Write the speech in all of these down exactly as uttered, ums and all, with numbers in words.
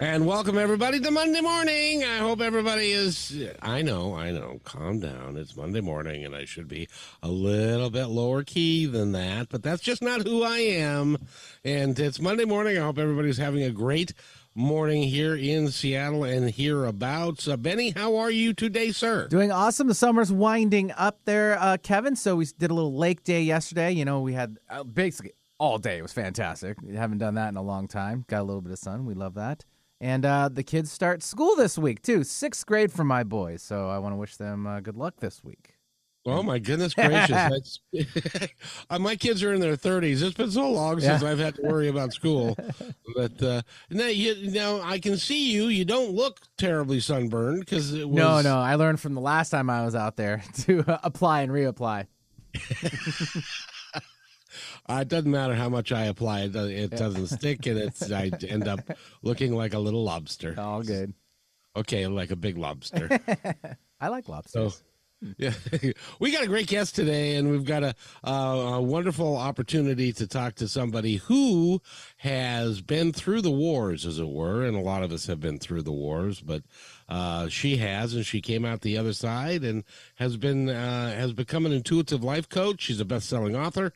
And welcome everybody to Monday morning. I hope everybody is, I know, I know, calm down. It's Monday morning and I should be a little bit lower key than that, but that's just not who I am. And it's Monday morning. I hope everybody's having a great morning here in Seattle and hereabouts. Uh, Benny, how are you today, sir? Doing awesome. The summer's winding up there, uh, Kevin. So we did a little lake day yesterday. You know, we had uh, basically all day. It was fantastic. We haven't done that in a long time. Got a little bit of sun. We love that. And uh, the kids start school this week, too. Sixth grade for my boys, so I want to wish them uh, good luck this week. Oh, my goodness gracious. My kids are in their thirties. It's been so long yeah. since I've had to worry about school. But uh, now, you, now I can see you. You don't look terribly sunburned. because was... No, no. I learned from the last time I was out there to uh, apply and reapply. Uh, it doesn't matter how much I apply; it, it doesn't stick, and it's I end up looking like a little lobster. All good. Okay, like a big lobster. I like lobsters. So, yeah, we got a great guest today, and we've got a, uh, a wonderful opportunity to talk to somebody who has been through the wars, as it were, and a lot of us have been through the wars, but uh, she has, and she came out the other side, and has been uh, has become an intuitive life coach. She's a best-selling author.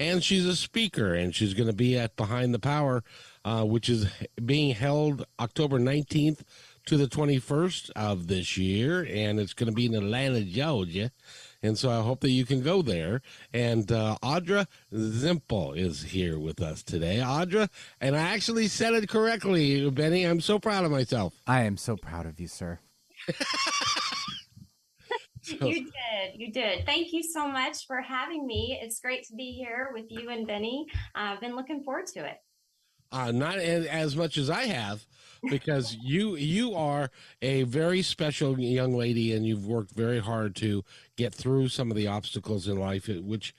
And she's a speaker, and she's going to be at Behind the Power, uh, which is being held October nineteenth to the twenty-first of this year, and it's going to be in Atlanta, Georgia. And so I hope that you can go there. And uh, Audra Zimpel is here with us today. Audra, and I actually said it correctly, Benny. I'm so proud of myself. I am so proud of you, sir. You did. You did. Thank you so much for having me. It's great to be here with you and Benny. I've uh, been looking forward to it. Uh, not as much as I have, because you you are a very special young lady, and you've worked very hard to get through some of the obstacles in life, which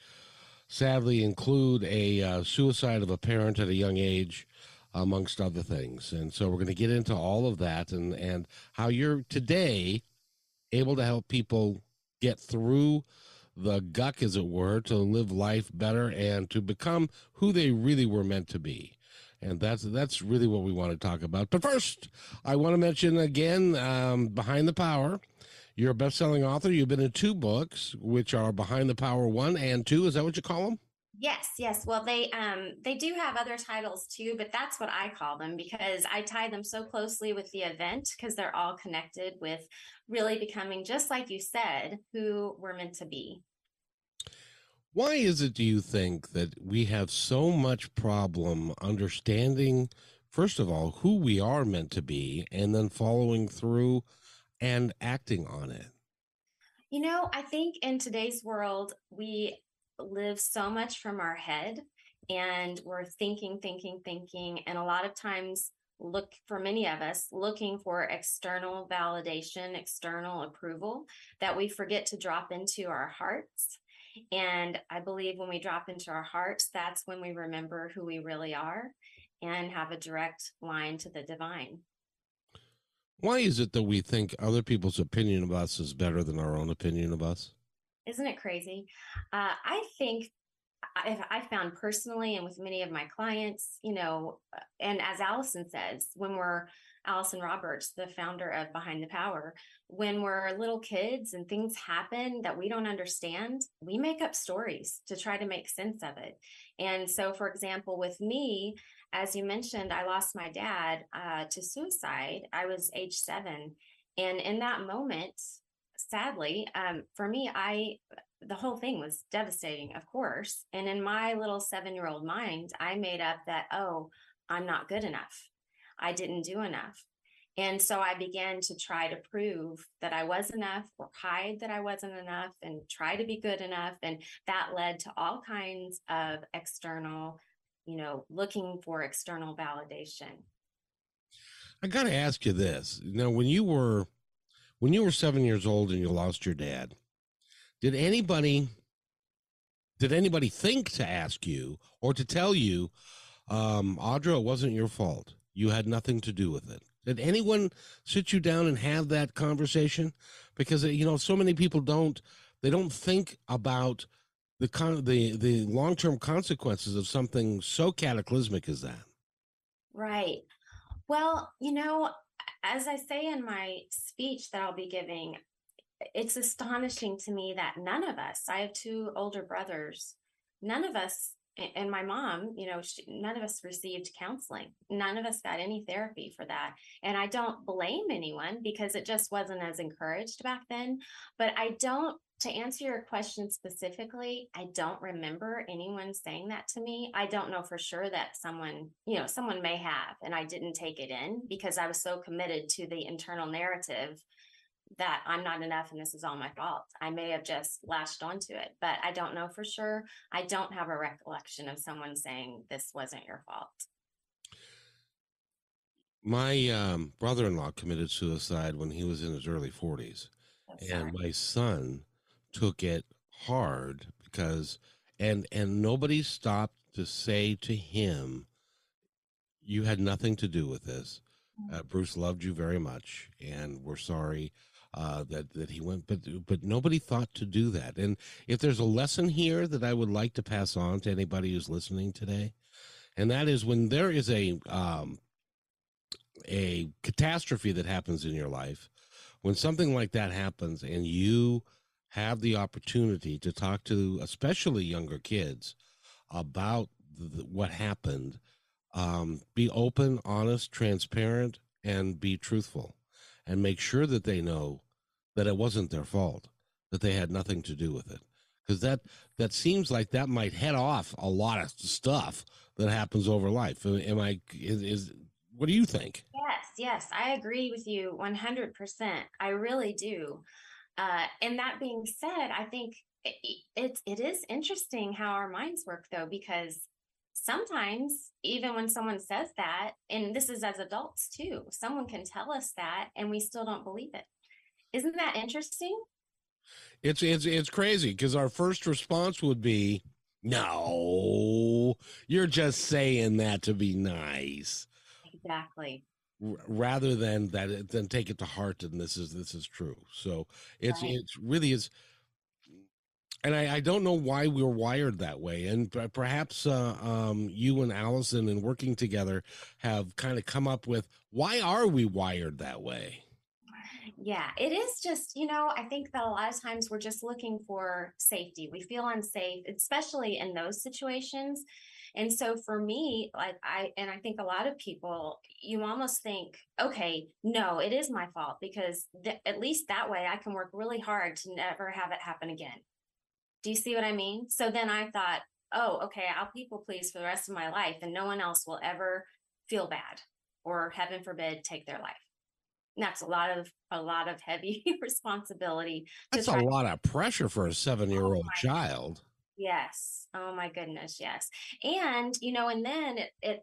sadly include a uh, suicide of a parent at a young age, amongst other things. And so we're going to get into all of that and, and how you're today able to help people get through the guck, as it were, to live life better and to become who they really were meant to be. And that's that's really what we want to talk about. But first, I want to mention again, um, Behind the Power. You're a best-selling author. You've been in two books, which are Behind the Power one and two. Is that what you call them? Yes, yes. Well, they um, they do have other titles too, but that's what I call them because I tie them so closely with the event because they're all connected with really becoming, just like you said, who we're meant to be. Why is it, do you think, that we have so much problem understanding, first of all, who we are meant to be, and then following through and acting on it? You know, I think in today's world, we live so much from our head, and we're thinking, thinking, thinking, and a lot of times look for many of us looking for external validation, external approval that we forget to drop into our hearts. And I believe when we drop into our hearts, that's when we remember who we really are and have a direct line to the divine. Why is it that we think other people's opinion of us is better than our own opinion of us? Isn't it crazy? Uh, I think I've, I've found personally and with many of my clients, you know, and as Allyson says, when we're Allyson Roberts, the founder of Behind the Power, when we're little kids and things happen that we don't understand, we make up stories to try to make sense of it. And so, for example, with me, as you mentioned, I lost my dad uh, to suicide. I was age seven. And in that moment, sadly, um, for me, I the whole thing was devastating, of course. And in my little seven-year-old mind, I made up that, oh, I'm not good enough. I didn't do enough. And so I began to try to prove that I was enough, or hide that I wasn't enough, and try to be good enough. And that led to all kinds of external, you know, looking for external validation. I got to ask you this. Now, when you were, when you were seven years old and you lost your dad, did anybody, did anybody think to ask you or to tell you, um, Audra, it wasn't your fault. You had nothing to do with it. Did anyone sit you down and have that conversation? Because, you know, so many people don't, they don't think about the con- the, the long-term consequences of something so cataclysmic as that. Right. Well, you know, as I say in my speech that I'll be giving, it's astonishing to me that none of us, I have two older brothers, none of us, and my mom, you know, she, none of us received counseling. None of us got any therapy for that. And I don't blame anyone because it just wasn't as encouraged back then. But I don't, to answer your question specifically, I don't remember anyone saying that to me. I don't know for sure that someone, you know, someone may have, and I didn't take it in because I was so committed to the internal narrative that I'm not enough and this is all my fault. I may have just latched onto it, but I don't know for sure. I don't have a recollection of someone saying this wasn't your fault. My um, brother-in-law committed suicide when he was in his early forties, and my son took it hard because, and and nobody stopped to say to him, you had nothing to do with this. Uh, Bruce loved you very much, and we're sorry uh that that he went, but but nobody thought to do that. And if there's a lesson here that I would like to pass on to anybody who's listening today, and that is, when there is a um a catastrophe that happens in your life, when something like that happens and you have the opportunity to talk to especially younger kids about the, what happened, um be open, honest, transparent, and be truthful, and make sure that they know that it wasn't their fault, that they had nothing to do with it, because that that seems like that might head off a lot of stuff that happens over life. Am I is, is what do you think? Yes yes, I agree with you one hundred percent. I really do. Uh and that being said, I think it, it it is interesting how our minds work, though, because sometimes, even when someone says that, and this is as adults too, someone can tell us that and we still don't believe it. Isn't that interesting? It's it's it's crazy, because our first response would be, no, you're just saying that to be nice. Exactly. Rather than that, then take it to heart, and this is this is true. So it's right. It's really is. And I, I don't know why we were wired that way. And p- perhaps uh, um, you and Allyson, and working together, have kind of come up with, why are we wired that way? Yeah, it is just, you know, I think that a lot of times we're just looking for safety. We feel unsafe, especially in those situations. And so for me, like I, and I think a lot of people, you almost think, okay, no, it is my fault, because th- at least that way I can work really hard to never have it happen again. Do you see what I mean? So then I thought, oh, okay, I'll people please for the rest of my life, and no one else will ever feel bad, or heaven forbid, take their life. And that's a lot of a lot of heavy responsibility. That's a lot to- of pressure for a seven-year-old oh child. Yes. Oh my goodness. Yes. And, you know, and then it, it,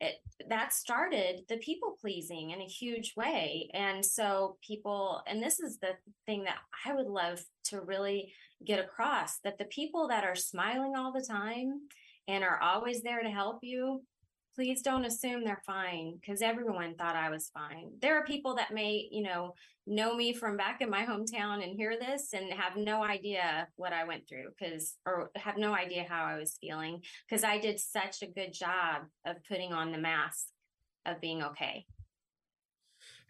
it that started the people pleasing in a huge way. And so people, and this is the thing that I would love to really get across, that the people that are smiling all the time and are always there to help you, please don't assume they're fine, because everyone thought I was fine. There are people that may, you know, know me from back in my hometown and hear this and have no idea what I went through, because, or have no idea how I was feeling, because I did such a good job of putting on the mask of being okay.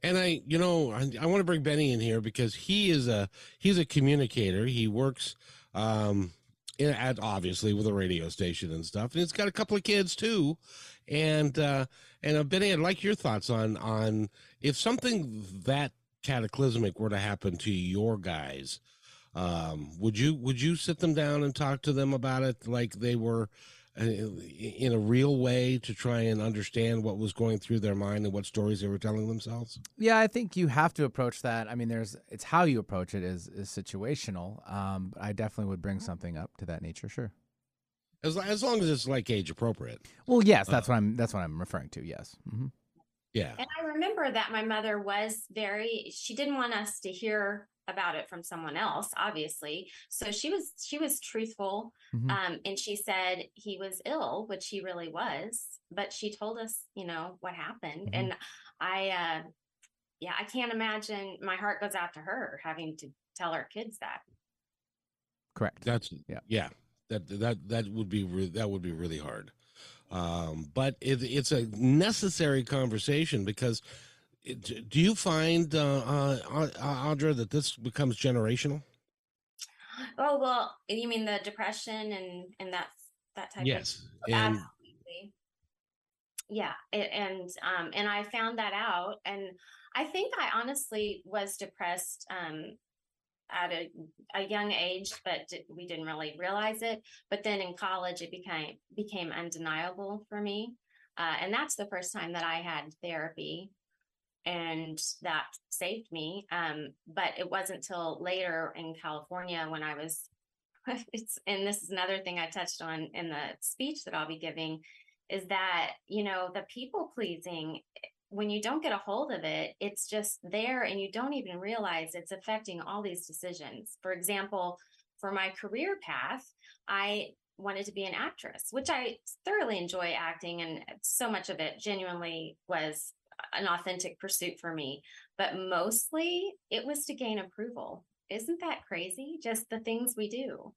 And I, you know, I, I want to bring Benny in here, because he is a, he's a communicator. He works um, in, at, obviously, with a radio station and stuff. And he's got a couple of kids too. And, uh, and uh, Benny, I'd like your thoughts on, on if something that cataclysmic were to happen to your guys, Um, would you would you sit them down and talk to them about it like they were uh, in a real way to try and understand what was going through their mind and what stories they were telling themselves? Yeah, I think you have to approach that. I mean, there's it's how you approach it is is situational. Um, but I definitely would bring something up to that nature, sure. As as long as it's like age appropriate. Well, yes, that's uh, what I'm that's what I'm referring to. Yes. Mm-hmm. Yeah. And I remember that my mother was very she didn't want us to hear about it from someone else, obviously. So she was, she was truthful. Mm-hmm. Um, and she said he was ill, which he really was, but she told us, you know, what happened. Mm-hmm. And I, uh, yeah, I can't imagine. My heart goes out to her having to tell our kids that. Correct. That's yeah. Yeah. That, that, that would be, re- that would be really hard. Um, but it, it's a necessary conversation because do you find, uh, uh, Audra, that this becomes generational? Oh, well, you mean the depression and, and that, that type yes. of Yes. And... Absolutely. Yeah. It, and, um, and I found that out. And I think I honestly was depressed, um, at a, a young age, but we didn't really realize it. But then in college, it became, became undeniable for me. Uh, and that's the first time that I had therapy. And that saved me. Um, but it wasn't till later in California when I was, it's, and this is another thing I touched on in the speech that I'll be giving, is that, you know, the people pleasing, when you don't get a hold of it, it's just there and you don't even realize it's affecting all these decisions. For example, for my career path, I wanted to be an actress, which I thoroughly enjoy acting. And so much of it genuinely was an authentic pursuit for me, but mostly it was to gain approval. Isn't that crazy? Just the things we do.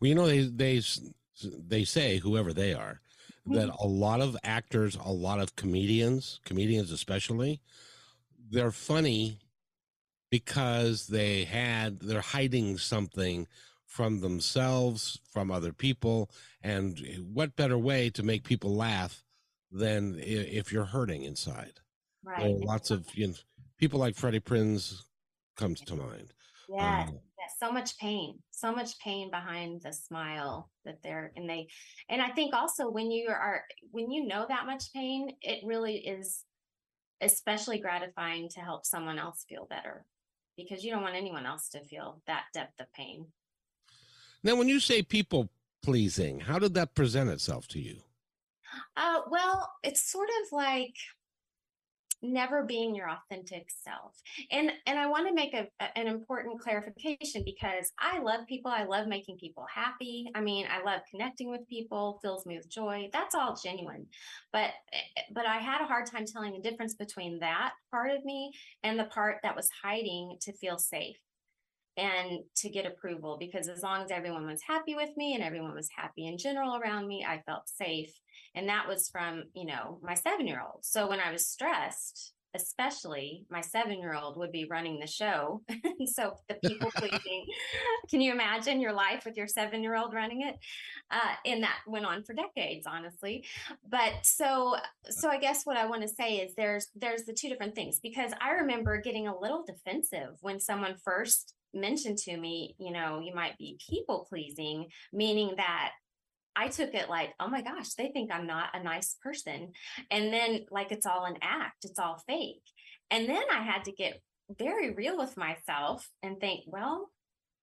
Well, you know, they, they, they say, whoever they are, that a lot of actors, a lot of comedians, comedians especially, they're funny because they had, they're hiding something from themselves, from other people. And what better way to make people laugh than if you're hurting inside? Right. There are lots of, you know, people like Freddie Prinze comes to mind. Yeah. Um, yeah, so much pain, so much pain behind the smile that they're, and they, and I think also when you are, when you know that much pain, it really is especially gratifying to help someone else feel better, because you don't want anyone else to feel that depth of pain. Now, when you say people pleasing, how did that present itself to you? Uh, well, it's sort of like never being your authentic self. And and I want to make a, an important clarification, because I love people. I love making people happy. I mean, I love connecting with people, fills me with joy. That's all genuine. But but I had a hard time telling the difference between that part of me and the part that was hiding to feel safe and to get approval, because as long as everyone was happy with me and everyone was happy in general around me, I felt safe. And that was from, you know, my seven-year-old. So when I was stressed, especially, my seven-year-old would be running the show. So the people pleasing, can you imagine your life with your seven-year-old running it? Uh, and that went on for decades, honestly. But so, so I guess what I want to say is there's, there's the two different things, because I remember getting a little defensive when someone first mentioned to me, you know, you might be people pleasing, meaning that I took it like, oh my gosh, they think I'm not a nice person. And then like, it's all an act, it's all fake. And then I had to get very real with myself and think, well,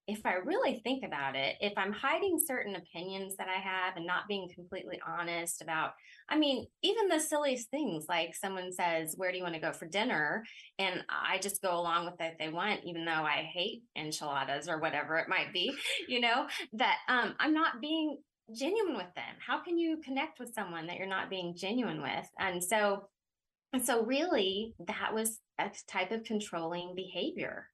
if I really think about it, if I'm hiding certain opinions that I have and not being completely honest about, I mean, even the silliest things, like someone says, where do you want to go for dinner? And I just go along with what they want, even though I hate enchiladas or whatever it might be, you know, that um, I'm not being genuine with them. How can you connect with someone that you're not being genuine with? And so, and so really that was a type of controlling behavior.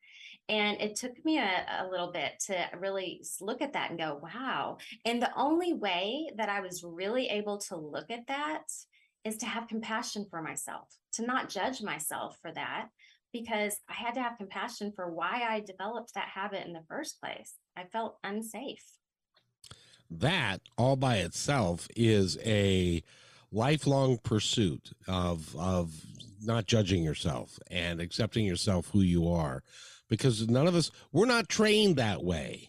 And it took me a, a little bit to really look at that and go, wow. And the only way that I was really able to look at that is to have compassion for myself, to not judge myself for that, because I had to have compassion for why I developed that habit in the first place. I felt unsafe. That all by itself is a lifelong pursuit of of not judging yourself and accepting yourself who you are, because none of us, we're not trained that way.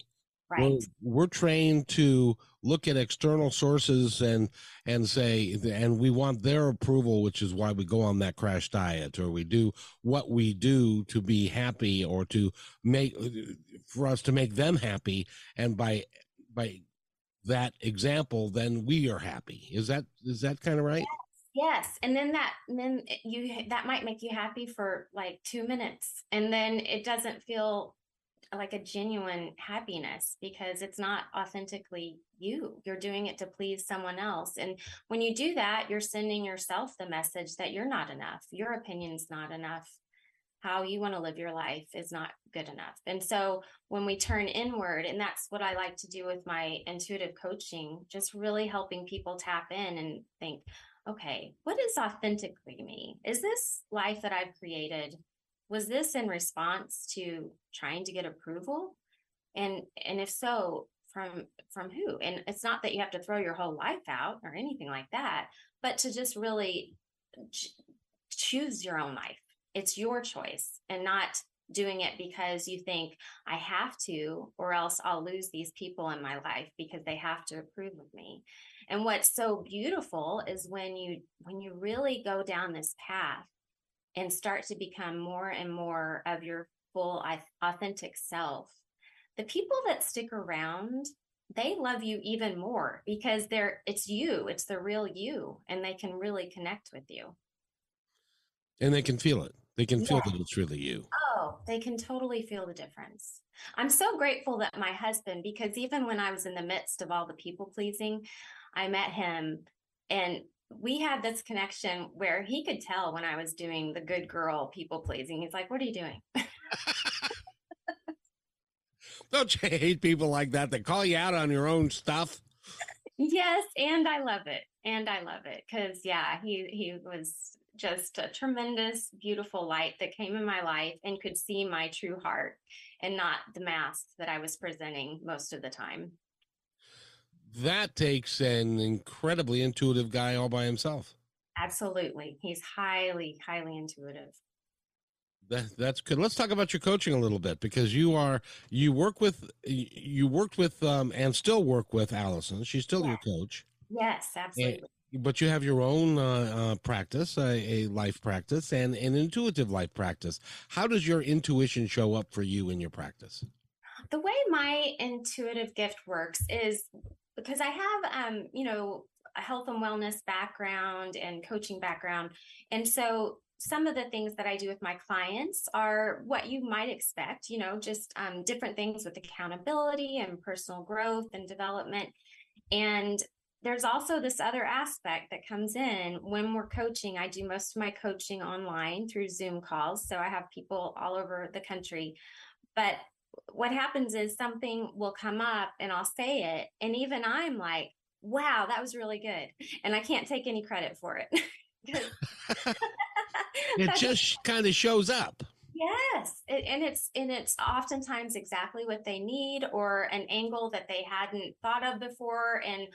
Right. We're, we're trained to look at external sources and and say, and we want their approval, which is why we go on that crash diet, or we do what we do to be happy, or to make, for us to make them happy. And by by that example, then we are happy. Is that is that kind of right? Yes. And then that, and then you, that might make you happy for like two minutes. And then it doesn't feel like a genuine happiness because it's not authentically you. You're doing it to please someone else. And when you do that, you're sending yourself the message that you're not enough. Your opinion's not enough. How you want to live your life is not good enough. And so when we turn inward, and that's what I like to do with my intuitive coaching, just really helping people tap in and think, okay, what is authentically me? Is this life that I've created, was this in response to trying to get approval? And and if so, from from who? And it's not that you have to throw your whole life out or anything like that, but to just really ch- choose your own life. It's your choice, and not doing it because you think I have to, or else I'll lose these people in my life because they have to approve of me. And what's so beautiful is when you, when you really go down this path and start to become more and more of your full authentic self, the people that stick around, they love you even more because they're, it's you, it's the real you, and they can really connect with you. And they can feel it. They can feel yeah. that it's really you. Oh, they can totally feel the difference. I'm so grateful that my husband, because even when I was in the midst of all the people pleasing, I met him and we had this connection where he could tell when I was doing the good girl people pleasing. He's like, what are you doing? Don't you hate people like that? They call you out on your own stuff. Yes. And I love it. And I love it. Cause yeah, he, he was just a tremendous, beautiful light that came in my life and could see my true heart and not the mask that I was presenting most of the time. That takes an incredibly intuitive guy all by himself. Absolutely. He's highly, highly intuitive. That, that's good. Let's talk about your coaching a little bit, because you are, you work with, you worked with, um, and still work with Allyson. She's still yes. your coach. Yes, absolutely. And, but you have your own uh, uh, practice, a, a life practice, and an intuitive life practice. How does your intuition show up for you in your practice? The way my intuitive gift works is because I have, um, you know, a health and wellness background and coaching background. And so some of the things that I do with my clients are what you might expect, you know, just um, different things with accountability and personal growth and development. And there's also this other aspect that comes in when we're coaching. I do most of my coaching online through Zoom calls. So I have people all over the country. But what happens is something will come up and I'll say it. And even I'm like, wow, that was really good. And I can't take any credit for it. It just kind of shows up. Yes. It, and it's, and it's oftentimes exactly what they need, or an angle that they hadn't thought of before. And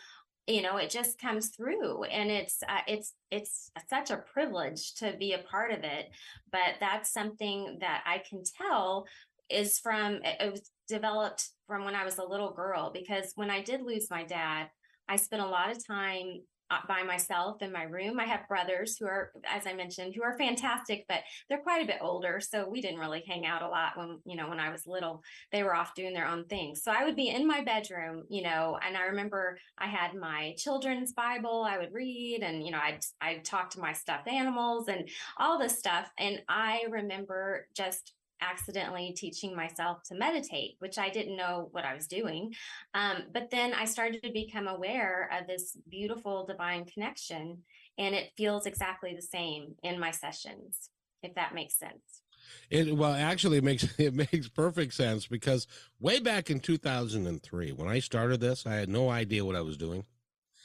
you know, it just comes through, and it's, uh, it's, it's such a privilege to be a part of it. But that's something that I can tell is from, it was developed from when I was a little girl, because when I did lose my dad, I spent a lot of time by myself in my room. I have brothers who are, as I mentioned, who are fantastic, but they're quite a bit older. So we didn't really hang out a lot when, you know, when I was little, they were off doing their own things. So I would be in my bedroom, you know, and I remember I had my children's Bible I would read, and, you know, I'd, I'd talk to my stuffed animals and all this stuff. And I remember just accidentally teaching myself to meditate, which I didn't know what I was doing. Um, but then I started to become aware of this beautiful divine connection, and it feels exactly the same in my sessions, if that makes sense. It, well, actually, it makes it makes perfect sense, because way back in two thousand three, when I started this, I had no idea what I was doing.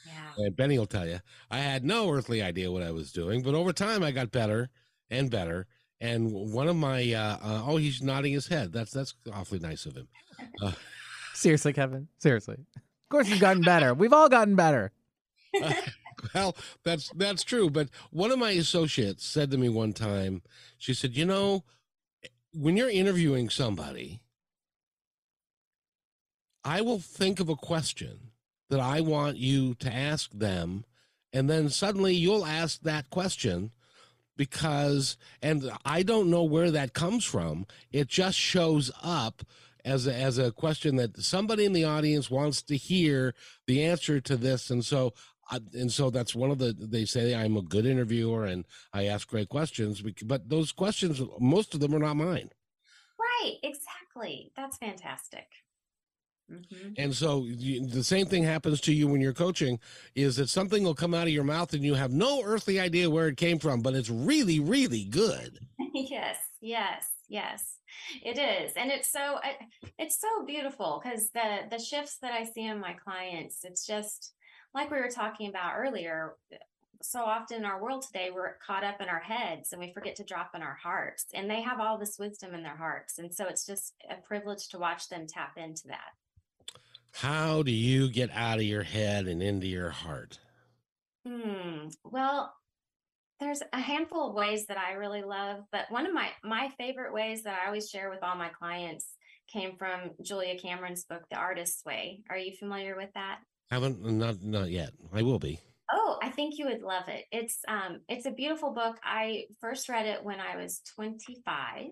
Yeah. And Benny will tell you, I had no earthly idea what I was doing, but over time I got better and better. And one of my, uh, uh, oh, he's nodding his head. That's that's awfully nice of him. Uh, Seriously, Kevin? Seriously. Of course you've gotten better. We've all gotten better. Uh, well, that's that's true. But one of my associates said to me one time, she said, you know, when you're interviewing somebody, I will think of a question that I want you to ask them, and then suddenly you'll ask that question because, and I don't know where that comes from. It just shows up as a, as a question that somebody in the audience wants to hear the answer to this. And so, and so that's one of the, they say I'm a good interviewer and I ask great questions, but those questions, most of them are not mine. Right. Exactly. That's fantastic. Mm-hmm. And so you, the same thing happens to you when you're coaching, is that something will come out of your mouth and you have no earthly idea where it came from, but it's really, really good. Yes, yes, yes, it is. And it's so, it's so beautiful, because the, the shifts that I see in my clients, it's just like we were talking about earlier. So often in our world today, we're caught up in our heads and we forget to drop in our hearts, and they have all this wisdom in their hearts. And so it's just a privilege to watch them tap into that. How do you get out of your head and into your heart? Hmm. Well, there's a handful of ways that I really love, but one of my, my favorite ways that I always share with all my clients came from Julia Cameron's book, The Artist's Way. Are you familiar with that? Haven't, not, not yet. I will be. Oh, I think you would love it. It's, um, it's a beautiful book. I first read it when I was twenty-five,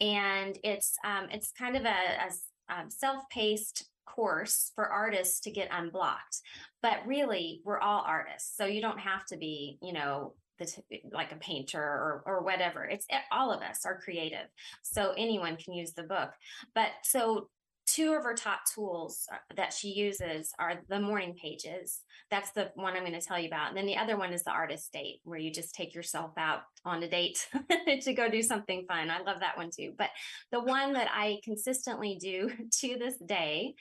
and it's, um, it's kind of a, a um, self-paced course for artists to get unblocked. But really, we're all artists. So you don't have to be, you know, the t- like a painter or, or whatever. It's all of us are creative. So anyone can use the book. But so two of her top tools that she uses are the morning pages. That's the one I'm going to tell you about. And then the other one is the artist date, where you just take yourself out on a date to go do something fun. I love that one too. But the one that I consistently do to this day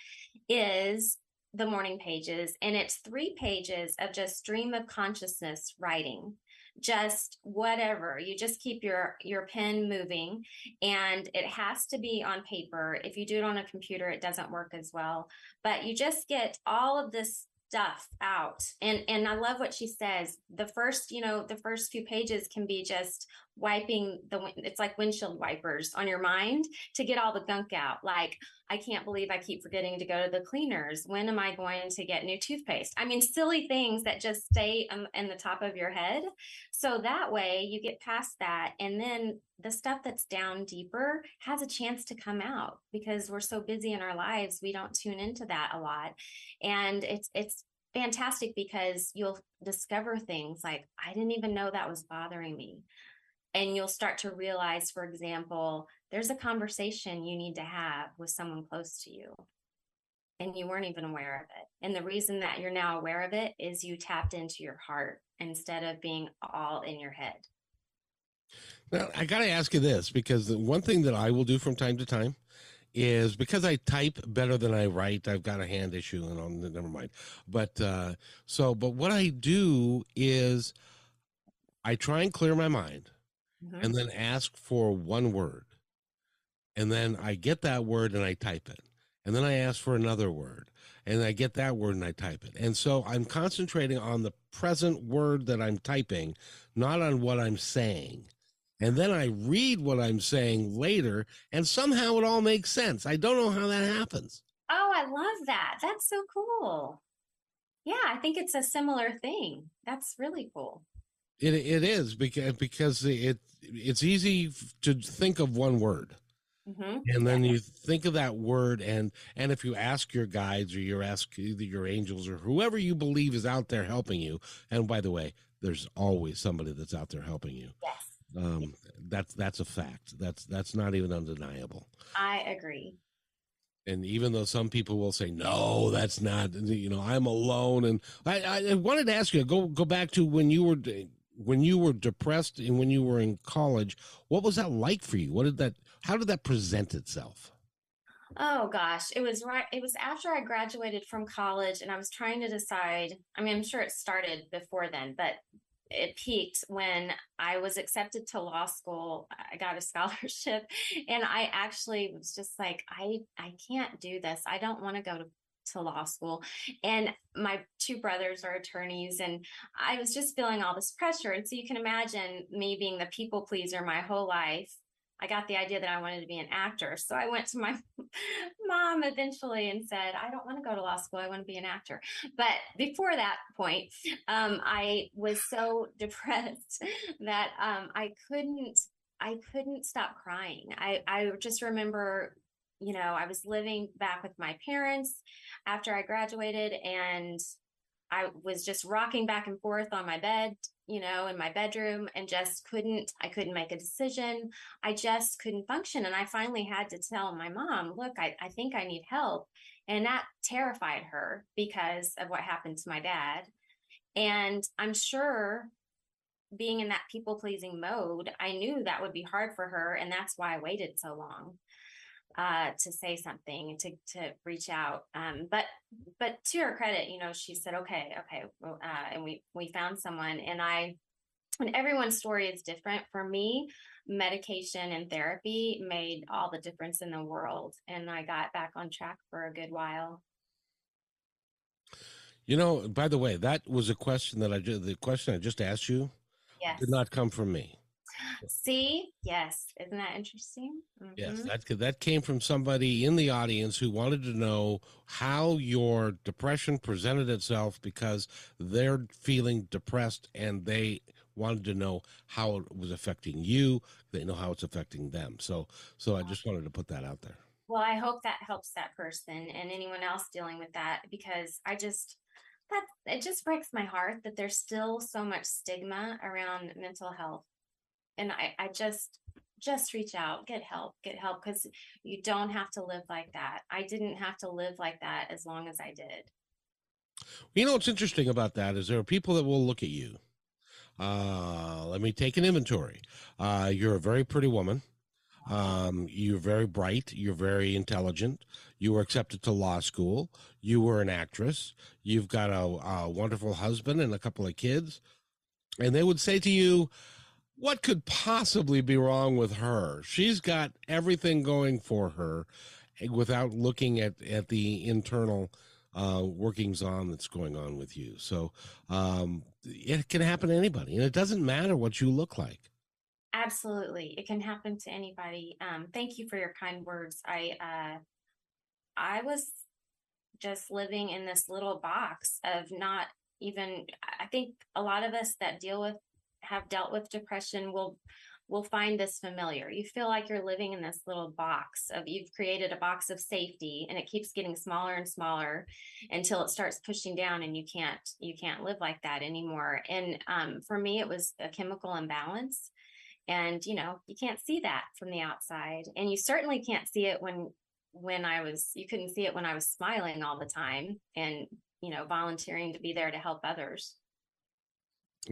is the morning pages. And it's three pages of just stream of consciousness writing. Just whatever, you just keep your your pen moving, and it has to be on paper. If you do it on a computer, it doesn't work as well, but you just get all of this stuff out. And and I love what she says. The first, you know, the first few pages can be just wiping the, it's like windshield wipers on your mind to get all the gunk out. Like, I can't believe I keep forgetting to go to the cleaners. When am I going to get new toothpaste? I mean, silly things that just stay um, in the top of your head. So that way you get past that. And then the stuff that's down deeper has a chance to come out, because we're so busy in our lives, we don't tune into that a lot. And it's, it's fantastic, because you'll discover things like, I didn't even know that was bothering me. And you'll start to realize, for example, there's a conversation you need to have with someone close to you, and you weren't even aware of it. And the reason that you're now aware of it is you tapped into your heart instead of being all in your head. Now, I got to ask you this, because the one thing that I will do from time to time is, because I type better than I write, I've got a hand issue and on the, never mind. But uh, so, but what I do is I try and clear my mind. Mm-hmm. And then ask for one word, and then I get that word and I type it, and then I ask for another word and I get that word and I type it. And so I'm concentrating on the present word that I'm typing, not on what I'm saying. And then I read what I'm saying later, and somehow it all makes sense. I don't know how that happens. Oh, I love that. That's so cool. Yeah, I think it's a similar thing. That's really cool. It it is because because it it's easy to think of one word, mm-hmm. and then you think of that word, and and if you ask your guides or you ask either your angels or whoever you believe is out there helping you, and by the way, there's always somebody that's out there helping you. Yes, um, that's that's a fact. That's that's not even undeniable. I agree. And even though some people will say, no, that's not, you know, I'm alone. And I I wanted to ask you, go go back to when you were. when you were depressed and when you were in college, what was that like for you? What did that, how did that present itself? Oh gosh, it was right. It was after I graduated from college, and I was trying to decide, I mean, I'm sure it started before then, but it peaked when I was accepted to law school. I got a scholarship, and I actually was just like, I, I can't do this. I don't want to go to to law school. And my two brothers are attorneys, and I was just feeling all this pressure. And so you can imagine me being the people pleaser my whole life, I got the idea that I wanted to be an actor. So I went to my mom eventually and said, I don't want to go to law school. I want to be an actor. But before that point, um, I was so depressed that um, I couldn't, I couldn't stop crying. I, I just remember, you know, I was living back with my parents after I graduated, and I was just rocking back and forth on my bed, you know, in my bedroom, and just couldn't, I couldn't make a decision. I just couldn't function. And I finally had to tell my mom, look, I, I think I need help. And that terrified her because of what happened to my dad. And I'm sure being in that people-pleasing mode, I knew that would be hard for her. And that's why I waited so long uh, to say something, to, to reach out. Um, but, but to her credit, you know, she said, okay, okay. Well, uh, and we, we found someone, and I, and everyone's story is different. For me, medication and therapy made all the difference in the world. And I got back on track for a good while. You know, by the way, that was a question that I just, the question I just asked you. Yes. Did not come from me. See? Yes. Isn't that interesting? Mm-hmm. Yes, that, that came from somebody in the audience who wanted to know how your depression presented itself because they're feeling depressed, and they wanted to know how it was affecting you. They know how it's affecting them. So, so I just wanted to put that out there. Well, I hope that helps that person and anyone else dealing with that, because I just... That, it just breaks my heart that there's still so much stigma around mental health. And I, I just, just reach out, get help, get help, because you don't have to live like that. I didn't have to live like that as long as I did. You know, what's interesting about that is there are people that will look at you. Uh, let me take an inventory. Uh, you're a very pretty woman. Um, you're very bright. You're very intelligent. You were accepted to law school. You were an actress. You've got a, a wonderful husband and a couple of kids. And they would say to you, what could possibly be wrong with her? She's got everything going for her, without looking at, at the internal, uh, workings on that's going on with you. So, um, it can happen to anybody, and it doesn't matter what you look like. Absolutely. It can happen to anybody. Um, thank you for your kind words. I, uh, I was just living in this little box of not even, I think a lot of us that deal with, have dealt with depression will, will find this familiar. You feel like you're living in this little box of, you've created a box of safety, and it keeps getting smaller and smaller until it starts pushing down, and you can't, you can't live like that anymore. And, um, for me, it was a chemical imbalance. And, you know, you can't see that from the outside, and you certainly can't see it when, when I was, you couldn't see it when I was smiling all the time and, you know, volunteering to be there to help others.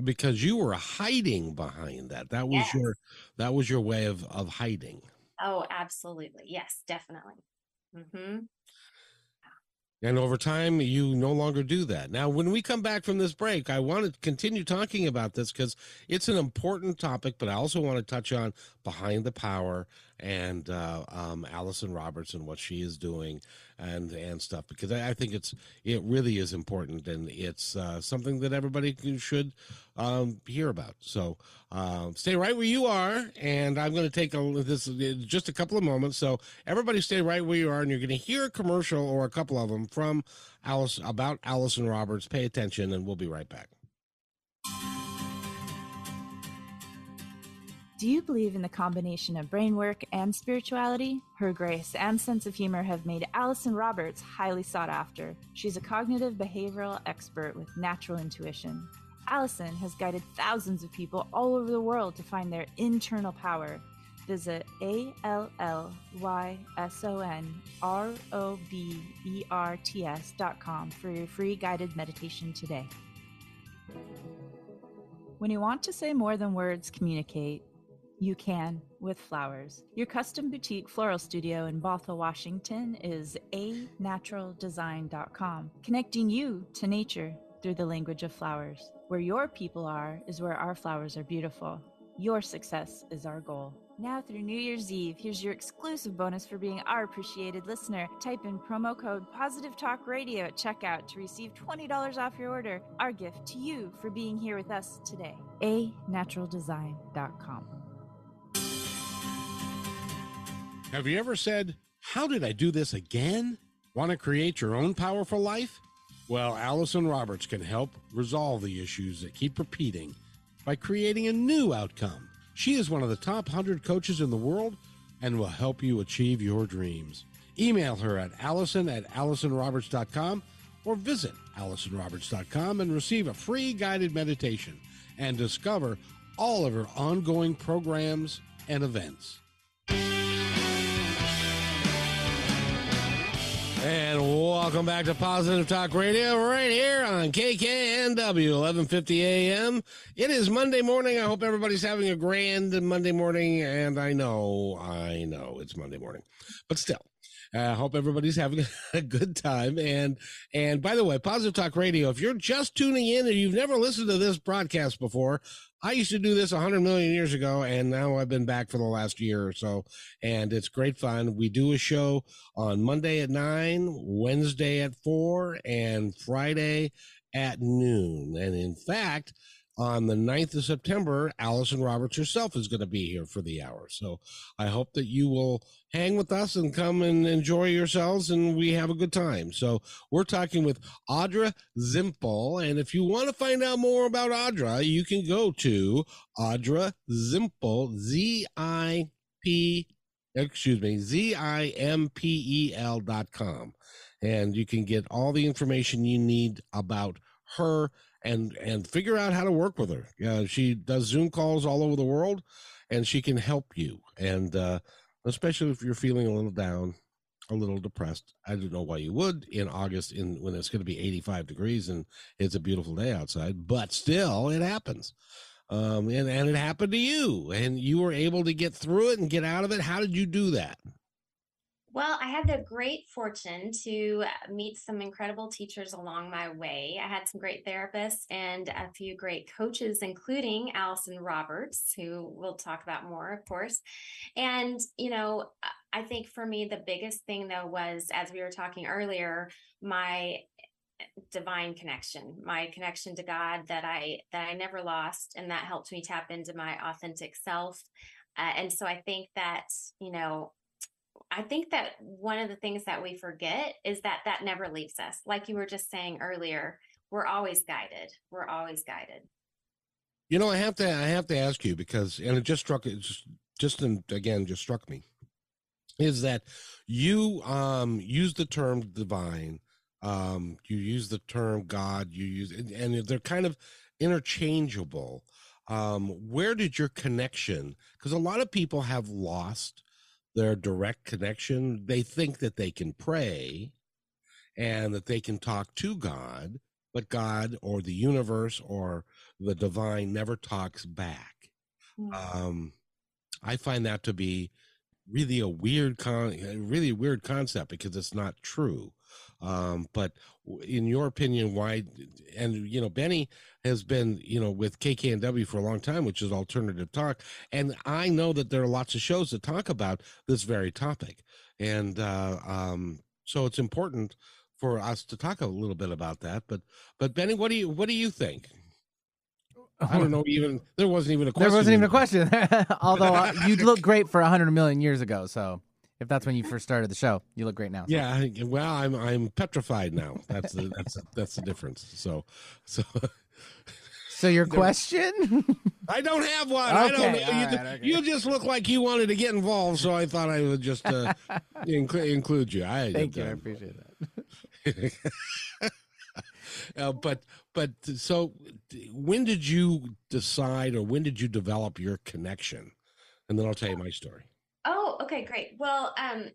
Because you were hiding behind that. That was yes. your, that was your way of, of hiding. Oh, absolutely. Yes, definitely. Mm-hmm. And over time, you no longer do that. Now, when we come back from this break, I want to continue talking about this because it's an important topic, but I also want to touch on Behind the Power and uh, um, Allyson Roberts and what she is doing and and stuff, because I, I think it's it really is important, and it's uh, something that everybody should um, hear about. So uh, stay right where you are, and I'm going to take a, this just a couple of moments. So everybody stay right where you are, and you're going to hear a commercial or a couple of them from Alice about Allyson Roberts. Pay attention, and we'll be right back. Do you believe in the combination of brain work and spirituality? Her grace and sense of humor have made Allyson Roberts highly sought after. She's a cognitive behavioral expert with natural intuition. Allyson has guided thousands of people all over the world to find their internal power. Visit A L L Y S O N R O B E R T S dot com for your free guided meditation today. When you want to say more than words communicate, you can with flowers. Your custom boutique floral studio in Bothell, Washington is a natural design dot com, connecting you to nature through the language of flowers. Where your people are is where our flowers are beautiful. Your success is our goal. Now through New Year's Eve, here's your exclusive bonus for being our appreciated listener. Type in promo code Positive Talk Radio at checkout to receive twenty dollars off your order. Our gift to you for being here with us today. a natural design dot com. Have you ever said, how did I do this again? Want to create your own powerful life? Well, Allyson Roberts can help resolve the issues that keep repeating by creating a new outcome. She is one of the top one hundred coaches in the world and will help you achieve your dreams. Email her at Allyson at allysonroberts dot com or visit allysonroberts dot com and receive a free guided meditation and discover all of her ongoing programs and events. And welcome back to Positive Talk Radio right here on K K N W, eleven fifty a m It is Monday morning. I hope everybody's having a grand Monday morning. And I know, I know it's Monday morning, but still, I hope everybody's having a good time. And, and by the way, Positive Talk Radio, if you're just tuning in and you've never listened to this broadcast before, I used to do this one hundred million years ago, and now I've been back for the last year or so, and it's great fun. We do a show on Monday at nine, Wednesday at four, and Friday at noon. And in fact, on the ninth of September, Allyson Roberts herself is going to be here for the hour. So I hope that you will hang with us and come and enjoy yourselves, and we have a good time. So we're talking with Audra Zimpel. And if you want to find out more about Audra, you can go to Audra Zimpel, Z I P, excuse me, Z I M P E L dot com. And you can get all the information you need about her and and figure out how to work with her. Uh, she does Zoom calls all over the world, and she can help you. And uh, especially if you're feeling a little down, a little depressed. I don't know why you would in August in when it's going to be eighty-five degrees and it's a beautiful day outside, but still it happens. Um, and, and it happened to you, and you were able to get through it and get out of it. How did you do that? Well, I had the great fortune to meet some incredible teachers along my way. I had some great therapists and a few great coaches, including Allyson Roberts, who we'll talk about more, of course. And, you know, I think for me, the biggest thing, though, was, as we were talking earlier, my divine connection, my connection to God that I that I never lost. And that helped me tap into my authentic self. Uh, and so I think that, you know, I think that one of the things that we forget is that that never leaves us. Like you were just saying earlier, we're always guided. We're always guided. You know, I have to, I have to ask you because, and it just struck, it just, just in, again, just struck me is that you, um, use the term divine. Um, you use the term God, you use, and they're kind of interchangeable. Um, where did your connection, because a lot of people have lost their direct connection. They think that they can pray and that they can talk to God, but God or the universe or the divine never talks back. Mm-hmm. Um, I find that to be really a weird, con- really weird concept because it's not true. Um, but in your opinion, why, and you know, Benny has been, you know, with K K N W for a long time, which is alternative talk. And I know that there are lots of shows that talk about this very topic. And, uh, um, so it's important for us to talk a little bit about that. But, but Benny, what do you, what do you think? I don't know. Even there wasn't even a question. There wasn't even a question. Although uh, you'd look great for a hundred million years ago. So if that's when you first started the show, you look great now. Yeah. Well, I'm I'm petrified now. That's the, that's that's the difference. So so so your question? I don't have one. Okay, I don't. You, right, okay. You just look like you wanted to get involved, so I thought I would just uh, inc- include you. I thank you. Um, I appreciate that. Uh, but but so when did you decide or when did you develop your connection? And then I'll tell you my story. Oh, okay, great. Well, um,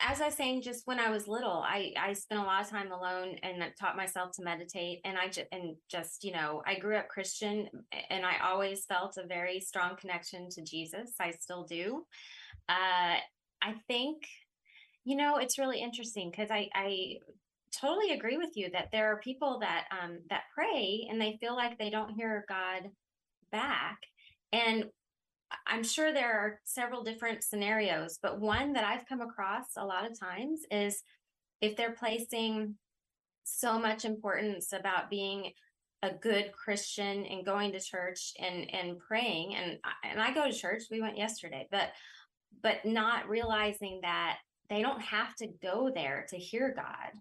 as I was saying, just when I was little, I, I spent a lot of time alone and taught myself to meditate. And I ju- and just, you know, I grew up Christian and I always felt a very strong connection to Jesus. I still do. Uh, I think, you know, it's really interesting because I, I totally agree with you that there are people that um, that pray and they feel like they don't hear God back. And I'm sure there are several different scenarios, but one that I've come across a lot of times is if they're placing so much importance about being a good Christian and going to church and, and praying. And, and I go to church, we went yesterday, but but not realizing that they don't have to go there to hear God.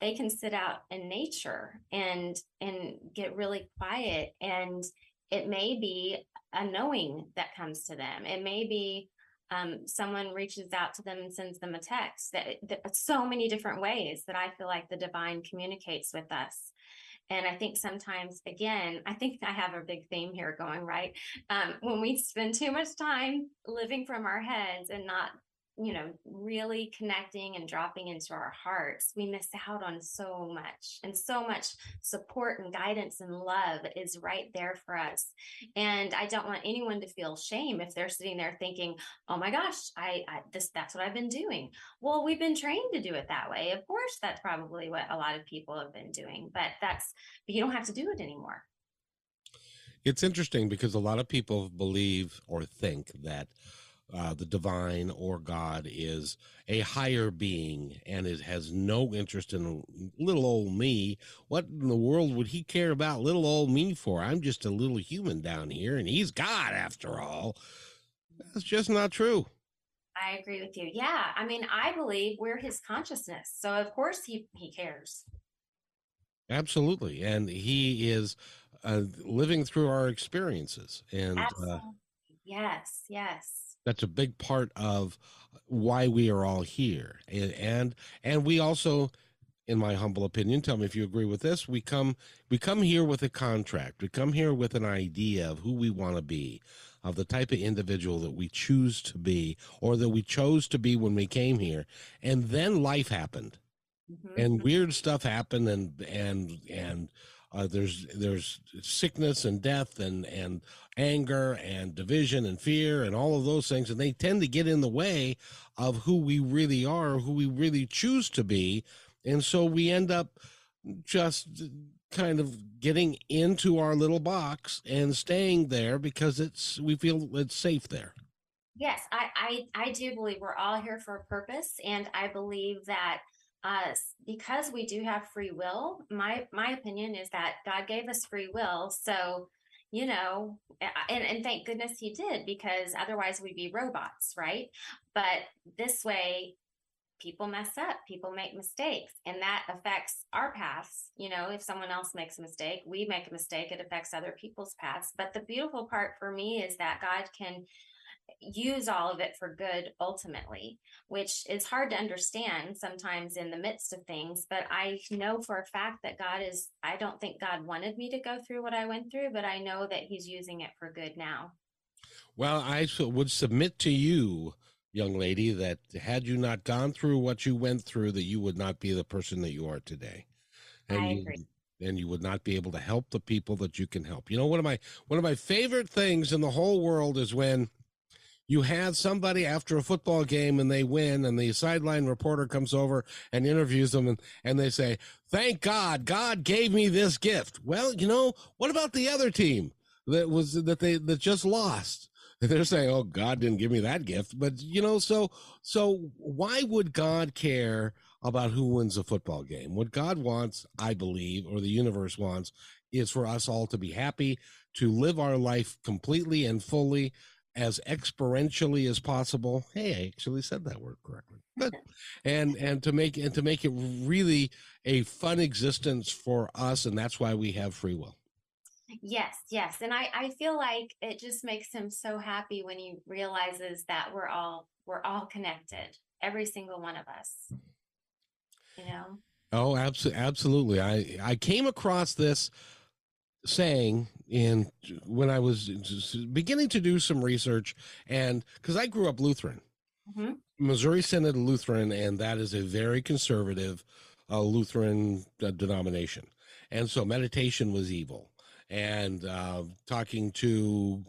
They can sit out in nature and and get really quiet, and it may be a knowing that comes to them. It may be um, someone reaches out to them and sends them a text. That, that so many different ways that I feel like the divine communicates with us. And I think sometimes, again, I think I have a big theme here going, right? Um, when we spend too much time living from our heads and not, you know, really connecting and dropping into our hearts, we miss out on so much, and so much support and guidance and love is right there for us. And I don't want anyone to feel shame if they're sitting there thinking, oh my gosh, I, I this, that's what I've been doing. Well, we've been trained to do it that way. Of course, that's probably what a lot of people have been doing, but that's, but you don't have to do it anymore. It's interesting because a lot of people believe or think that Uh, the divine or God is a higher being, and it has no interest in little old me. What in the world would he care about little old me for? I'm just a little human down here, and he's God after all. That's just not true. I agree with you. Yeah. I mean, I believe we're his consciousness. So of course he, he cares. Absolutely. And he is uh, living through our experiences. And uh, yes, yes. That's a big part of why we are all here. And, and and we also, in my humble opinion, tell me if you agree with this, we come we come here with a contract. We come here with an idea of who we want to be, of the type of individual that we choose to be, or that we chose to be when we came here. And then life happened. Mm-hmm. And weird stuff happened, and and and Uh, there's there's sickness and death and, and anger and division and fear and all of those things, and they tend to get in the way of who we really are, who we really choose to be. And so we end up just kind of getting into our little box and staying there because it's we feel it's safe there. Yes, I, I, I do believe we're all here for a purpose, and I believe that Uh, because we do have free will, my my opinion is that God gave us free will. So, you know, and, and thank goodness he did, because otherwise we'd be robots, right? But this way, people mess up, people make mistakes, and that affects our paths. You know, if someone else makes a mistake, we make a mistake, it affects other people's paths. But the beautiful part for me is that God can use all of it for good ultimately, which is hard to understand sometimes in the midst of things. But I know for a fact that God is, I don't think God wanted me to go through what I went through, but I know that he's using it for good now. Well, I would submit to you, young lady, that had you not gone through what you went through, that you would not be the person that you are today. And I agree. You, and you would not be able to help the people that you can help. You know, one of my, one of my favorite things in the whole world is when you have somebody after a football game and they win, and the sideline reporter comes over and interviews them, and, and they say, thank God, God gave me this gift. Well, you know, what about the other team that was that they that just lost? They're saying, oh, God didn't give me that gift. But, you know, so so why would God care about who wins a football game? What God wants, I believe, or the universe wants, is for us all to be happy, to live our life completely and fully, as experientially as possible. Hey, I actually said that word correctly. But, and and to make and to make it really a fun existence for us, and that's why we have free will. Yes, yes. And I, I feel like it just makes him so happy when he realizes that we're all we're all connected, every single one of us. You know? Oh, absolutely absolutely. I, I came across this saying in when I was beginning to do some research, and because I grew up Lutheran, mm-hmm. Missouri Synod Lutheran, and that is a very conservative uh, Lutheran uh, denomination. And so meditation was evil, and uh, talking to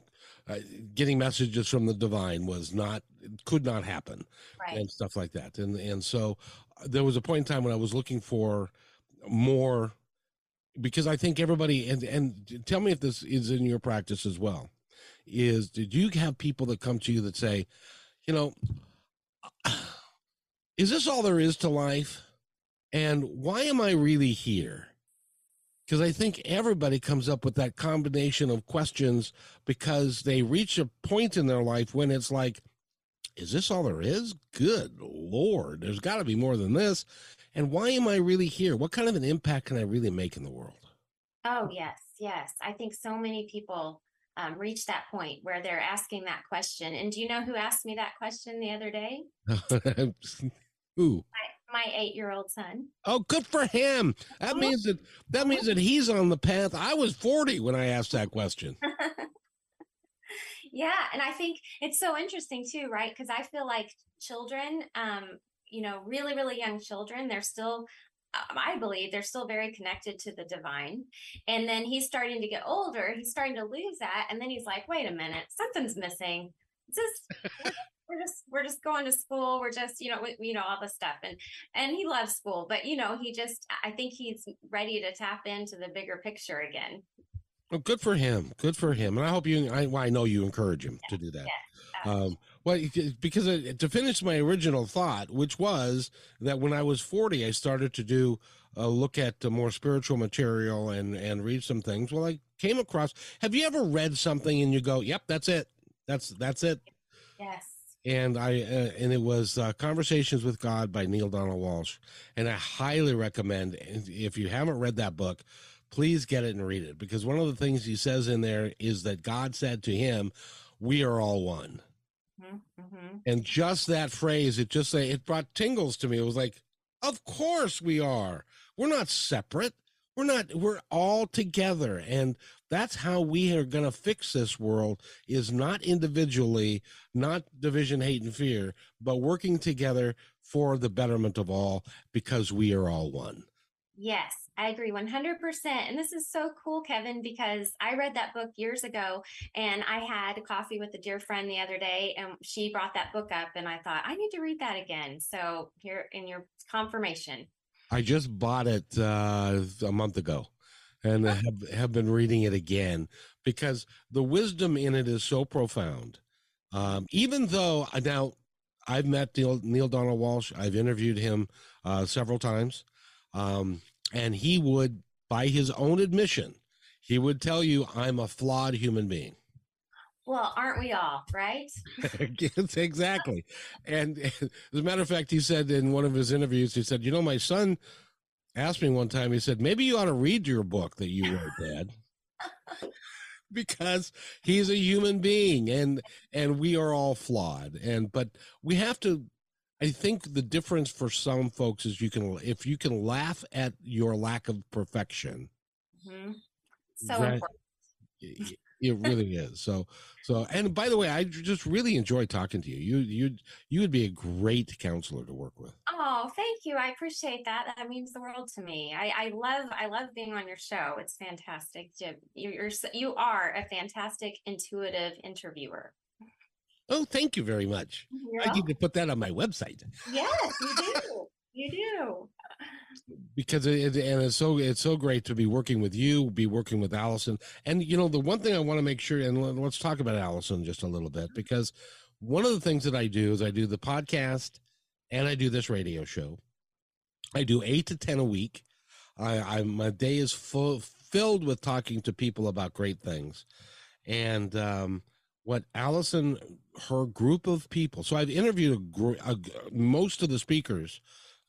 uh, getting messages from the divine was not, could not happen, right, and stuff like that. And, and so there was a point in time when I was looking for more, because I think everybody, and, and tell me if this is in your practice as well, is did you have people that come to you that say, you know, is this all there is to life? And why am I really here? Because I think everybody comes up with that combination of questions because they reach a point in their life when it's like, is this all there is? Good Lord, there's got to be more than this. And why am I really here? What kind of an impact can I really make in the world? Oh, yes, yes. I think so many people um, reach that point where they're asking that question. And do you know who asked me that question the other day? Who? My, my eight-year-old son. Oh, good for him. That oh. means that that means that he's on the path. I was forty when I asked that question. Yeah. And I think it's so interesting too, right? Because I feel like children, um, you know, really, really young children, they're still, um, I believe they're still very connected to the divine. And then he's starting to get older. He's starting to lose that. And then he's like, wait a minute, something's missing. Just, we're just, we're just going to school. We're just, you know, we, you know, all this stuff. And, and he loves school, but you know, he just, I think he's ready to tap into the bigger picture again. Well, good for him. Good for him. And I hope you, I, well, I know you encourage him yeah, to do that. Yeah, um, well, because I, to finish my original thought, which was that when I was forty, I started to do a look at the more spiritual material and, and read some things. Well, I came across, have you ever read something and you go, yep, that's it. That's, that's it. Yes. And I, uh, and it was uh, Conversations with God by Neale Donald Walsch. And I highly recommend, if you haven't read that book, please get it and read it, because one of the things he says in there is that God said to him, we are all one. Mm-hmm. And just that phrase, it just it brought tingles to me. It was like, of course we are. We're not separate. We're not, we're all together. And that's how we are going to fix this world, is not individually, not division, hate, and fear, but working together for the betterment of all, because we are all one. Yes. I agree one hundred percent. And this is so cool, Kevin, because I read that book years ago, and I had coffee with a dear friend the other day, and she brought that book up, and I thought, I need to read that again. So here in your confirmation. I just bought it uh, a month ago, and I have, have been reading it again, because the wisdom in it is so profound. Um, even though now I've met Neale Donald Walsch, I've interviewed him uh, several times. Um, And he would, by his own admission, he would tell you, I'm a flawed human being. Well, aren't we all, right? Exactly. And, and as a matter of fact, he said in one of his interviews, he said, you know, my son asked me one time, he said, maybe you ought to read your book that you wrote, Dad. Because he's a human being, and and we are all flawed. And but we have to, I think the difference for some folks is you can, if you can laugh at your lack of perfection. Mm-hmm. So that, important. It really is. So, so, and by the way, I just really enjoy talking to you. You, you, you would be a great counselor to work with. Oh, thank you. I appreciate that. That means the world to me. I, I love, I love being on your show. It's fantastic. Jim, you're, you're, you are a fantastic, intuitive interviewer. Oh, thank you very much. You're I welcome. Need to put that on my website. Yes, you do. You do. Because it, and it's so it's so great to be working with you, be working with Allyson. And, you know, the one thing I want to make sure, and let's talk about Allyson just a little bit, because one of the things that I do is I do the podcast and I do this radio show. I do eight to ten a week. I, I my day is full, filled with talking to people about great things. And, um, what Allyson, her group of people. So I've interviewed a gr- a, most of the speakers.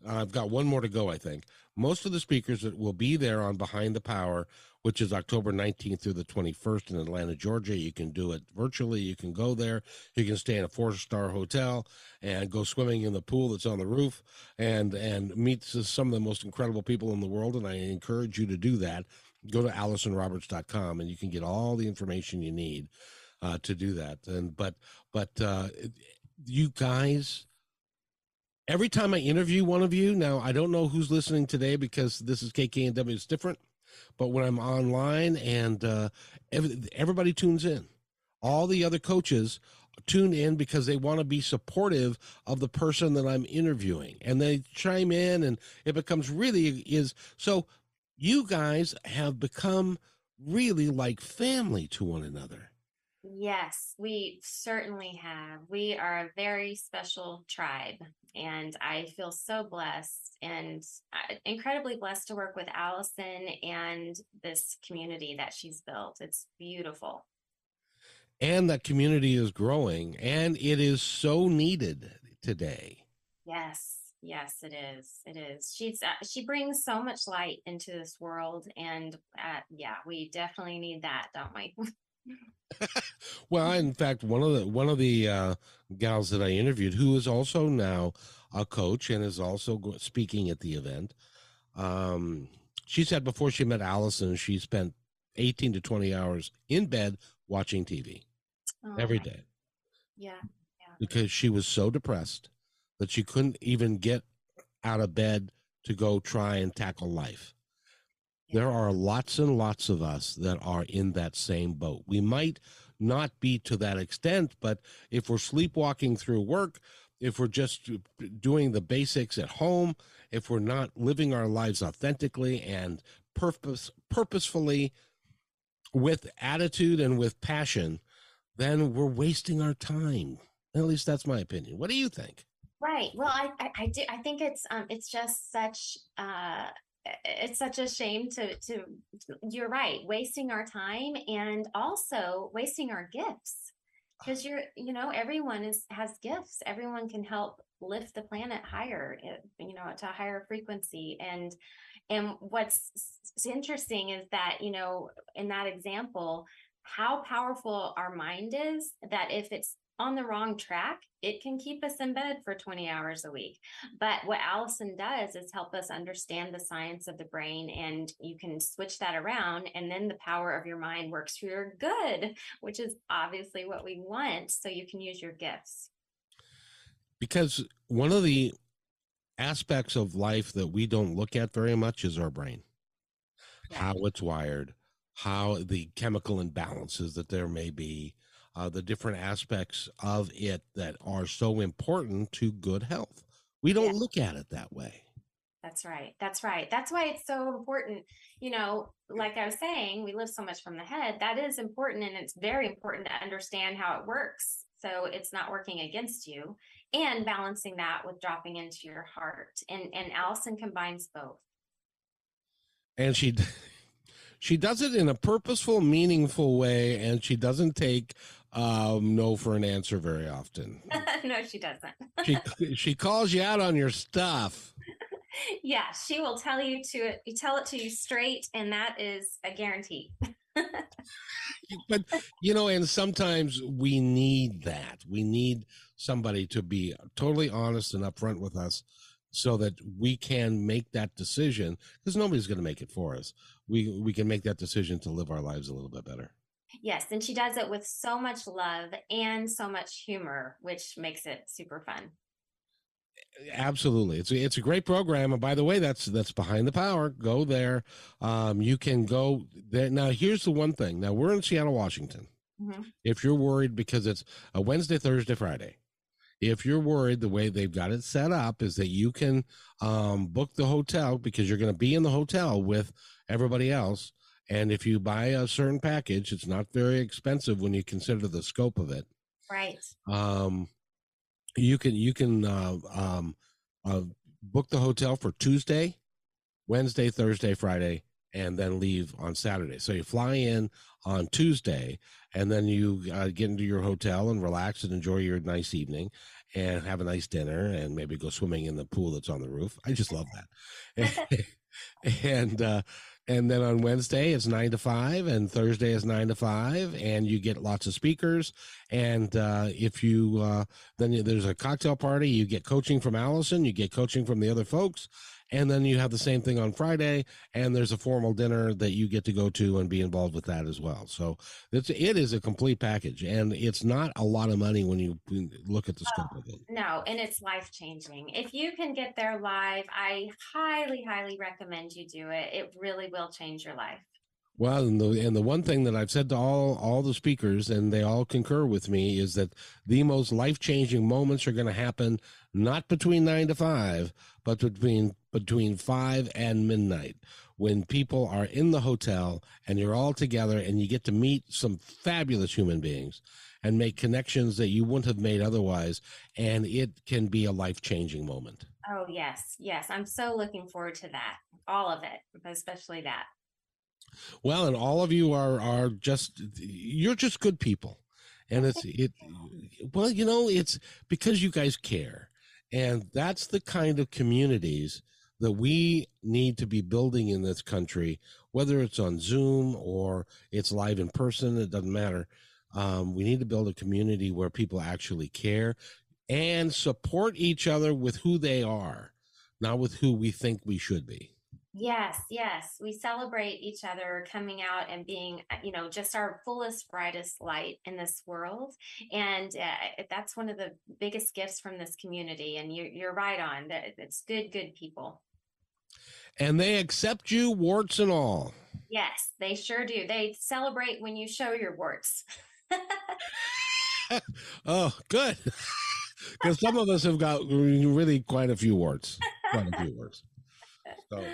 Uh, I've got one more to go, I think. Most of the speakers that will be there on Behind the Power, which is October nineteenth through the twenty-first in Atlanta, Georgia. You can do it virtually. You can go there. You can stay in a four-star hotel and go swimming in the pool that's on the roof and, and meet some of the most incredible people in the world. And I encourage you to do that. Go to allyson roberts dot com and you can get all the information you need. Uh, to do that. And but but uh, you guys, every time I interview one of you, now I don't know who's listening today because this is K K N W, it's different, but when I'm online and uh, every, everybody tunes in, all the other coaches tune in because they want to be supportive of the person that I'm interviewing, and they chime in, and it becomes really is, so you guys have become really like family to one another. Yes, we certainly have. We are a very special tribe, and I feel so blessed and incredibly blessed to work with Allyson and this community that she's built. It's beautiful. and that community is growing, and it is so needed today. Yes, yes, it is. It is. She's uh, she brings so much light into this world, and uh, yeah, we definitely need that, don't we? Well, in fact, one of the one of the uh, gals that I interviewed, who is also now a coach and is also go- speaking at the event, um, she said before she met Allyson, she spent eighteen to twenty hours in bed watching T V oh, every day. Yeah, yeah. Because she was so depressed that she couldn't even get out of bed to go try and tackle life. Yeah. There are lots and lots of us that are in that same boat. We might not be to that extent, but if we're sleepwalking through work, if we're just doing the basics at home, if we're not living our lives authentically and purpose purposefully with attitude and with passion, then we're wasting our time. At least that's my opinion. What do you think? Right. Well, I, I, I do. I think it's um, it's just such uh, it's such a shame to to. You're right, wasting our time and also wasting our gifts, because you're you know everyone is has gifts. Everyone can help lift the planet higher, you know, to a higher frequency. And and what's interesting is that you know in that example, how powerful our mind is. That if it's on the wrong track, it can keep us in bed for twenty hours a week. But what Allyson does is help us understand the science of the brain, and you can switch that around. And then the power of your mind works for your good, which is obviously what we want. So you can use your gifts. Because one of the aspects of life that we don't look at very much is our brain, yeah. How it's wired, how the chemical imbalances that there may be, Uh, the different aspects of it that are so important to good health. We don't yeah. look at it that way. That's right. That's right. That's why it's so important. You know, like I was saying, we live so much from the head. That is important, and it's very important to understand how it works, so it's not working against you, and balancing that with dropping into your heart. And and Allyson combines both. And she she does it in a purposeful, meaningful way, and she doesn't take um, no for an answer very often. No, she doesn't. she she calls you out on your stuff. Yeah, she will tell you to you tell it to you straight, and that is a guarantee. But you know, and sometimes we need that. We need somebody to be totally honest and upfront with us, so that we can make that decision, because nobody's going to make it for us. We we can make that decision to live our lives a little bit better. Yes, and she does it with so much love and so much humor, which makes it super fun. Absolutely. It's a, it's a great program. And by the way, that's that's Behind the Power. Go there. Um, you can go there. Now, here's the one thing. Now, we're in Seattle, Washington. Mm-hmm. If you're worried, because it's a Wednesday, Thursday, Friday. If you're worried, the way they've got it set up is that you can um, book the hotel, because you're going to be in the hotel with everybody else. And if you buy a certain package, it's not very expensive when you consider the scope of it. Right. Um, you can you can uh, um, uh, book the hotel for Tuesday, Wednesday, Thursday, Friday, and then leave on Saturday. So you fly in on Tuesday, and then you uh, get into your hotel and relax and enjoy your nice evening and have a nice dinner and maybe go swimming in the pool that's on the roof. I just love that. and uh, and then on Wednesday, it's nine to five, and Thursday is nine to five, and you get lots of speakers. And uh, if you uh, then there's a cocktail party, you get coaching from Allyson, you get coaching from the other folks. And then you have the same thing on Friday, and there's a formal dinner that you get to go to and be involved with that as well. So it's, it is a complete package, and it's not a lot of money when you look at the scope oh, of it. No, and it's life-changing. If you can get there live, I highly, highly recommend you do it. It really will change your life. Well, and the, and the one thing that I've said to all, all the speakers, and they all concur with me, is that the most life-changing moments are going to happen not between nine to five, but between between five and midnight, when people are in the hotel and you're all together and you get to meet some fabulous human beings and make connections that you wouldn't have made otherwise. And it can be a life-changing moment. Oh, yes. Yes. I'm so looking forward to that. All of it, but especially that. Well, and all of you are, are just, you're just good people. And it's, it, well, you know, it's because you guys care. And that's the kind of communities that we need to be building in this country, whether it's on Zoom or it's live in person, it doesn't matter. Um, we need to build a community where people actually care and support each other with who they are, not with who we think we should be. Yes, yes. We celebrate each other coming out and being, you know, just our fullest, brightest light in this world. And uh, that's one of the biggest gifts from this community. And you're, you're right on. It's good, good people. And they accept you, warts and all. Yes, they sure do. They celebrate when you show your warts. Oh, good. Because some of us have got really quite a few warts. Quite a few warts. So.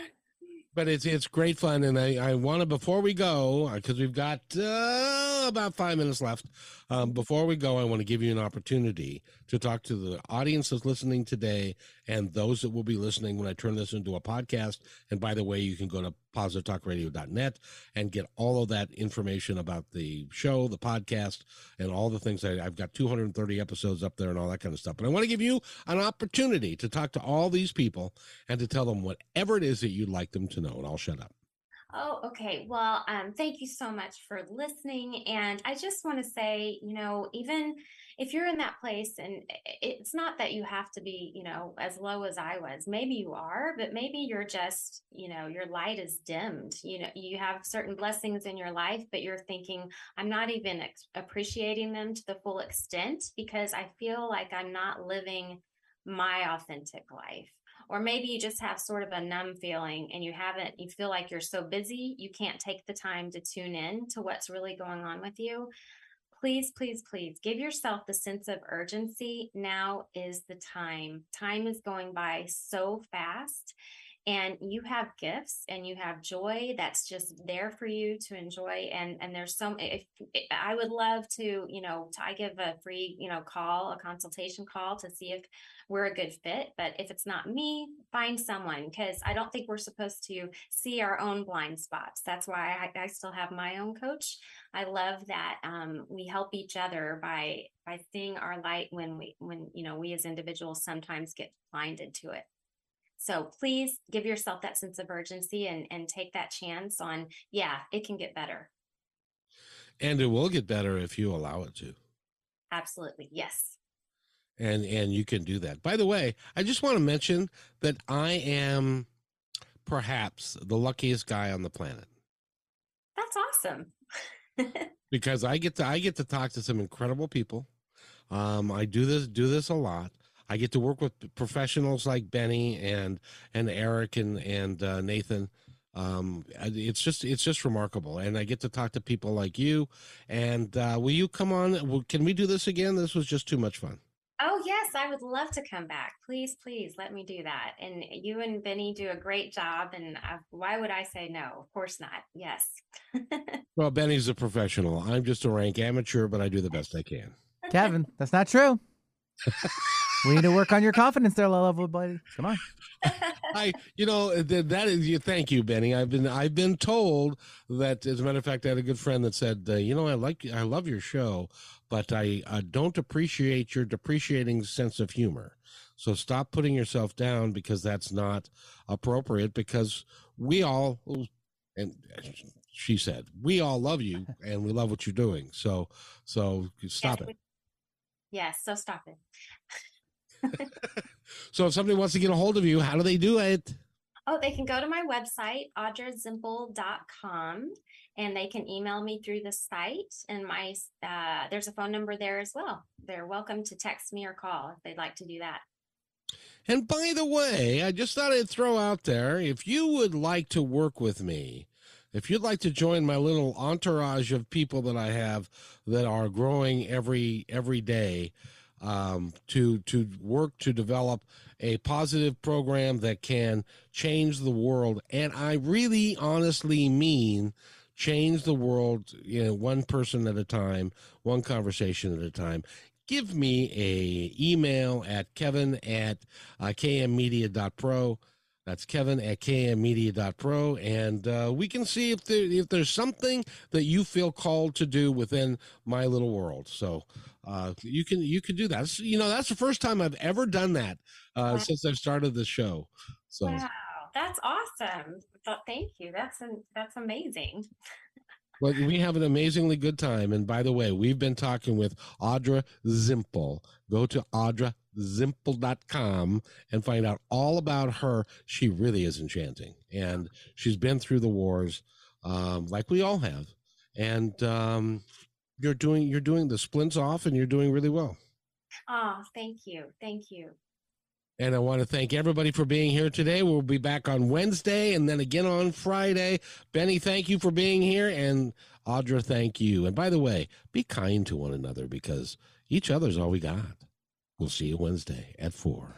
But it's it's great fun, and I, I want to, before we go, because we've got uh, about five minutes left, um, before we go, I want to give you an opportunity to talk to the audience that's listening today and those that will be listening when I turn this into a podcast. And by the way, you can go to positive talk radio dot net and get all of that information about the show, the podcast, and all the things. I, I've got two hundred thirty episodes up there and all that kind of stuff. But I want to give you an opportunity to talk to all these people and to tell them whatever it is that you'd like them to know, and I'll shut up. Oh, okay. Well, um, thank you so much for listening. And I just want to say, you know, even if you're in that place, and it's not that you have to be, you know, as low as I was, maybe you are, but maybe you're just, you know, your light is dimmed. You know, you have certain blessings in your life, but you're thinking, I'm not even ex- appreciating them to the full extent because I feel like I'm not living my authentic life. Or maybe you just have sort of a numb feeling and you haven't, you feel like you're so busy, you can't take the time to tune in to what's really going on with you. Please, please, please give yourself the sense of urgency. Now is the time. Time is going by so fast, and you have gifts and you have joy that's just there for you to enjoy. And, and there's some, if, if I would love to, you know, to, I give a free, you know, call, a consultation call to see if we're a good fit. But if it's not me, find someone, because I don't think we're supposed to see our own blind spots. That's why I, I still have my own coach. I love that um, we help each other by, by seeing our light when we, when, you know, we as individuals sometimes get blinded to it. So please give yourself that sense of urgency and, and take that chance on, yeah, it can get better. And it will get better if you allow it to. Absolutely. Yes. And, and you can do that. By the way, I just want to mention that I am perhaps the luckiest guy on the planet. That's awesome. Because I get to, I get to talk to some incredible people. Um, I do this, do this a lot. I get to work with professionals like Benny and, and Eric and, and uh, Nathan. Um, it's just, it's just remarkable. And I get to talk to people like you. And uh, will you come on? Can we do this again? This was just too much fun. Oh, yes. I would love to come back. Please, please let me do that. And you and Benny do a great job. And I, why would I say no? Of course not. Yes. Well, Benny's a professional. I'm just a rank amateur, but I do the best I can. Kevin, that's not true. We need to work on your confidence there, level buddy. Come on. I, you know, that is you. Thank you, Benny. I've been, I've been told that, as a matter of fact, I had a good friend that said, uh, you know, I like, I love your show, but I uh, don't appreciate your depreciating sense of humor. So stop putting yourself down, because that's not appropriate, because we all, and she said, we all love you and we love what you're doing. So, so stop yes, it. Yes. Yeah, so stop it. So if somebody wants to get a hold of you, how do they do it? Oh, they can go to my website, audra zimpel dot com, and they can email me through the site. And my uh, there's a phone number there as well. They're welcome to text me or call if they'd like to do that. And by the way, I just thought I'd throw out there, if you would like to work with me, if you'd like to join my little entourage of people that I have that are growing every every day, Um, to, to work to develop a positive program that can change the world. And I really honestly mean change the world, you know, one person at a time, one conversation at a time. Give me a email at Kevin at uh, K M media dot pro. That's Kevin at K M media dot pro, and uh, we can see if there, if there's something that you feel called to do within my little world. So uh, you can you can do that. So, you know, that's the first time I've ever done that uh, wow. since I've started the show. So wow, that's awesome! Thank you. That's an, that's amazing. Well, we have an amazingly good time, and by the way, we've been talking with Audra Zimpel. Go to audra zimpel dot com and find out all about her. She really is enchanting, and she's been through the wars, um, like we all have. And um, you're doing you're doing the splints off, and you're doing really well. Oh, thank you, thank you. And I want to thank everybody for being here today. We'll be back on Wednesday and then again on Friday. Benny, thank you for being here. And Audra, thank you. And by the way, be kind to one another, because each other's all we got. We'll see you Wednesday at four.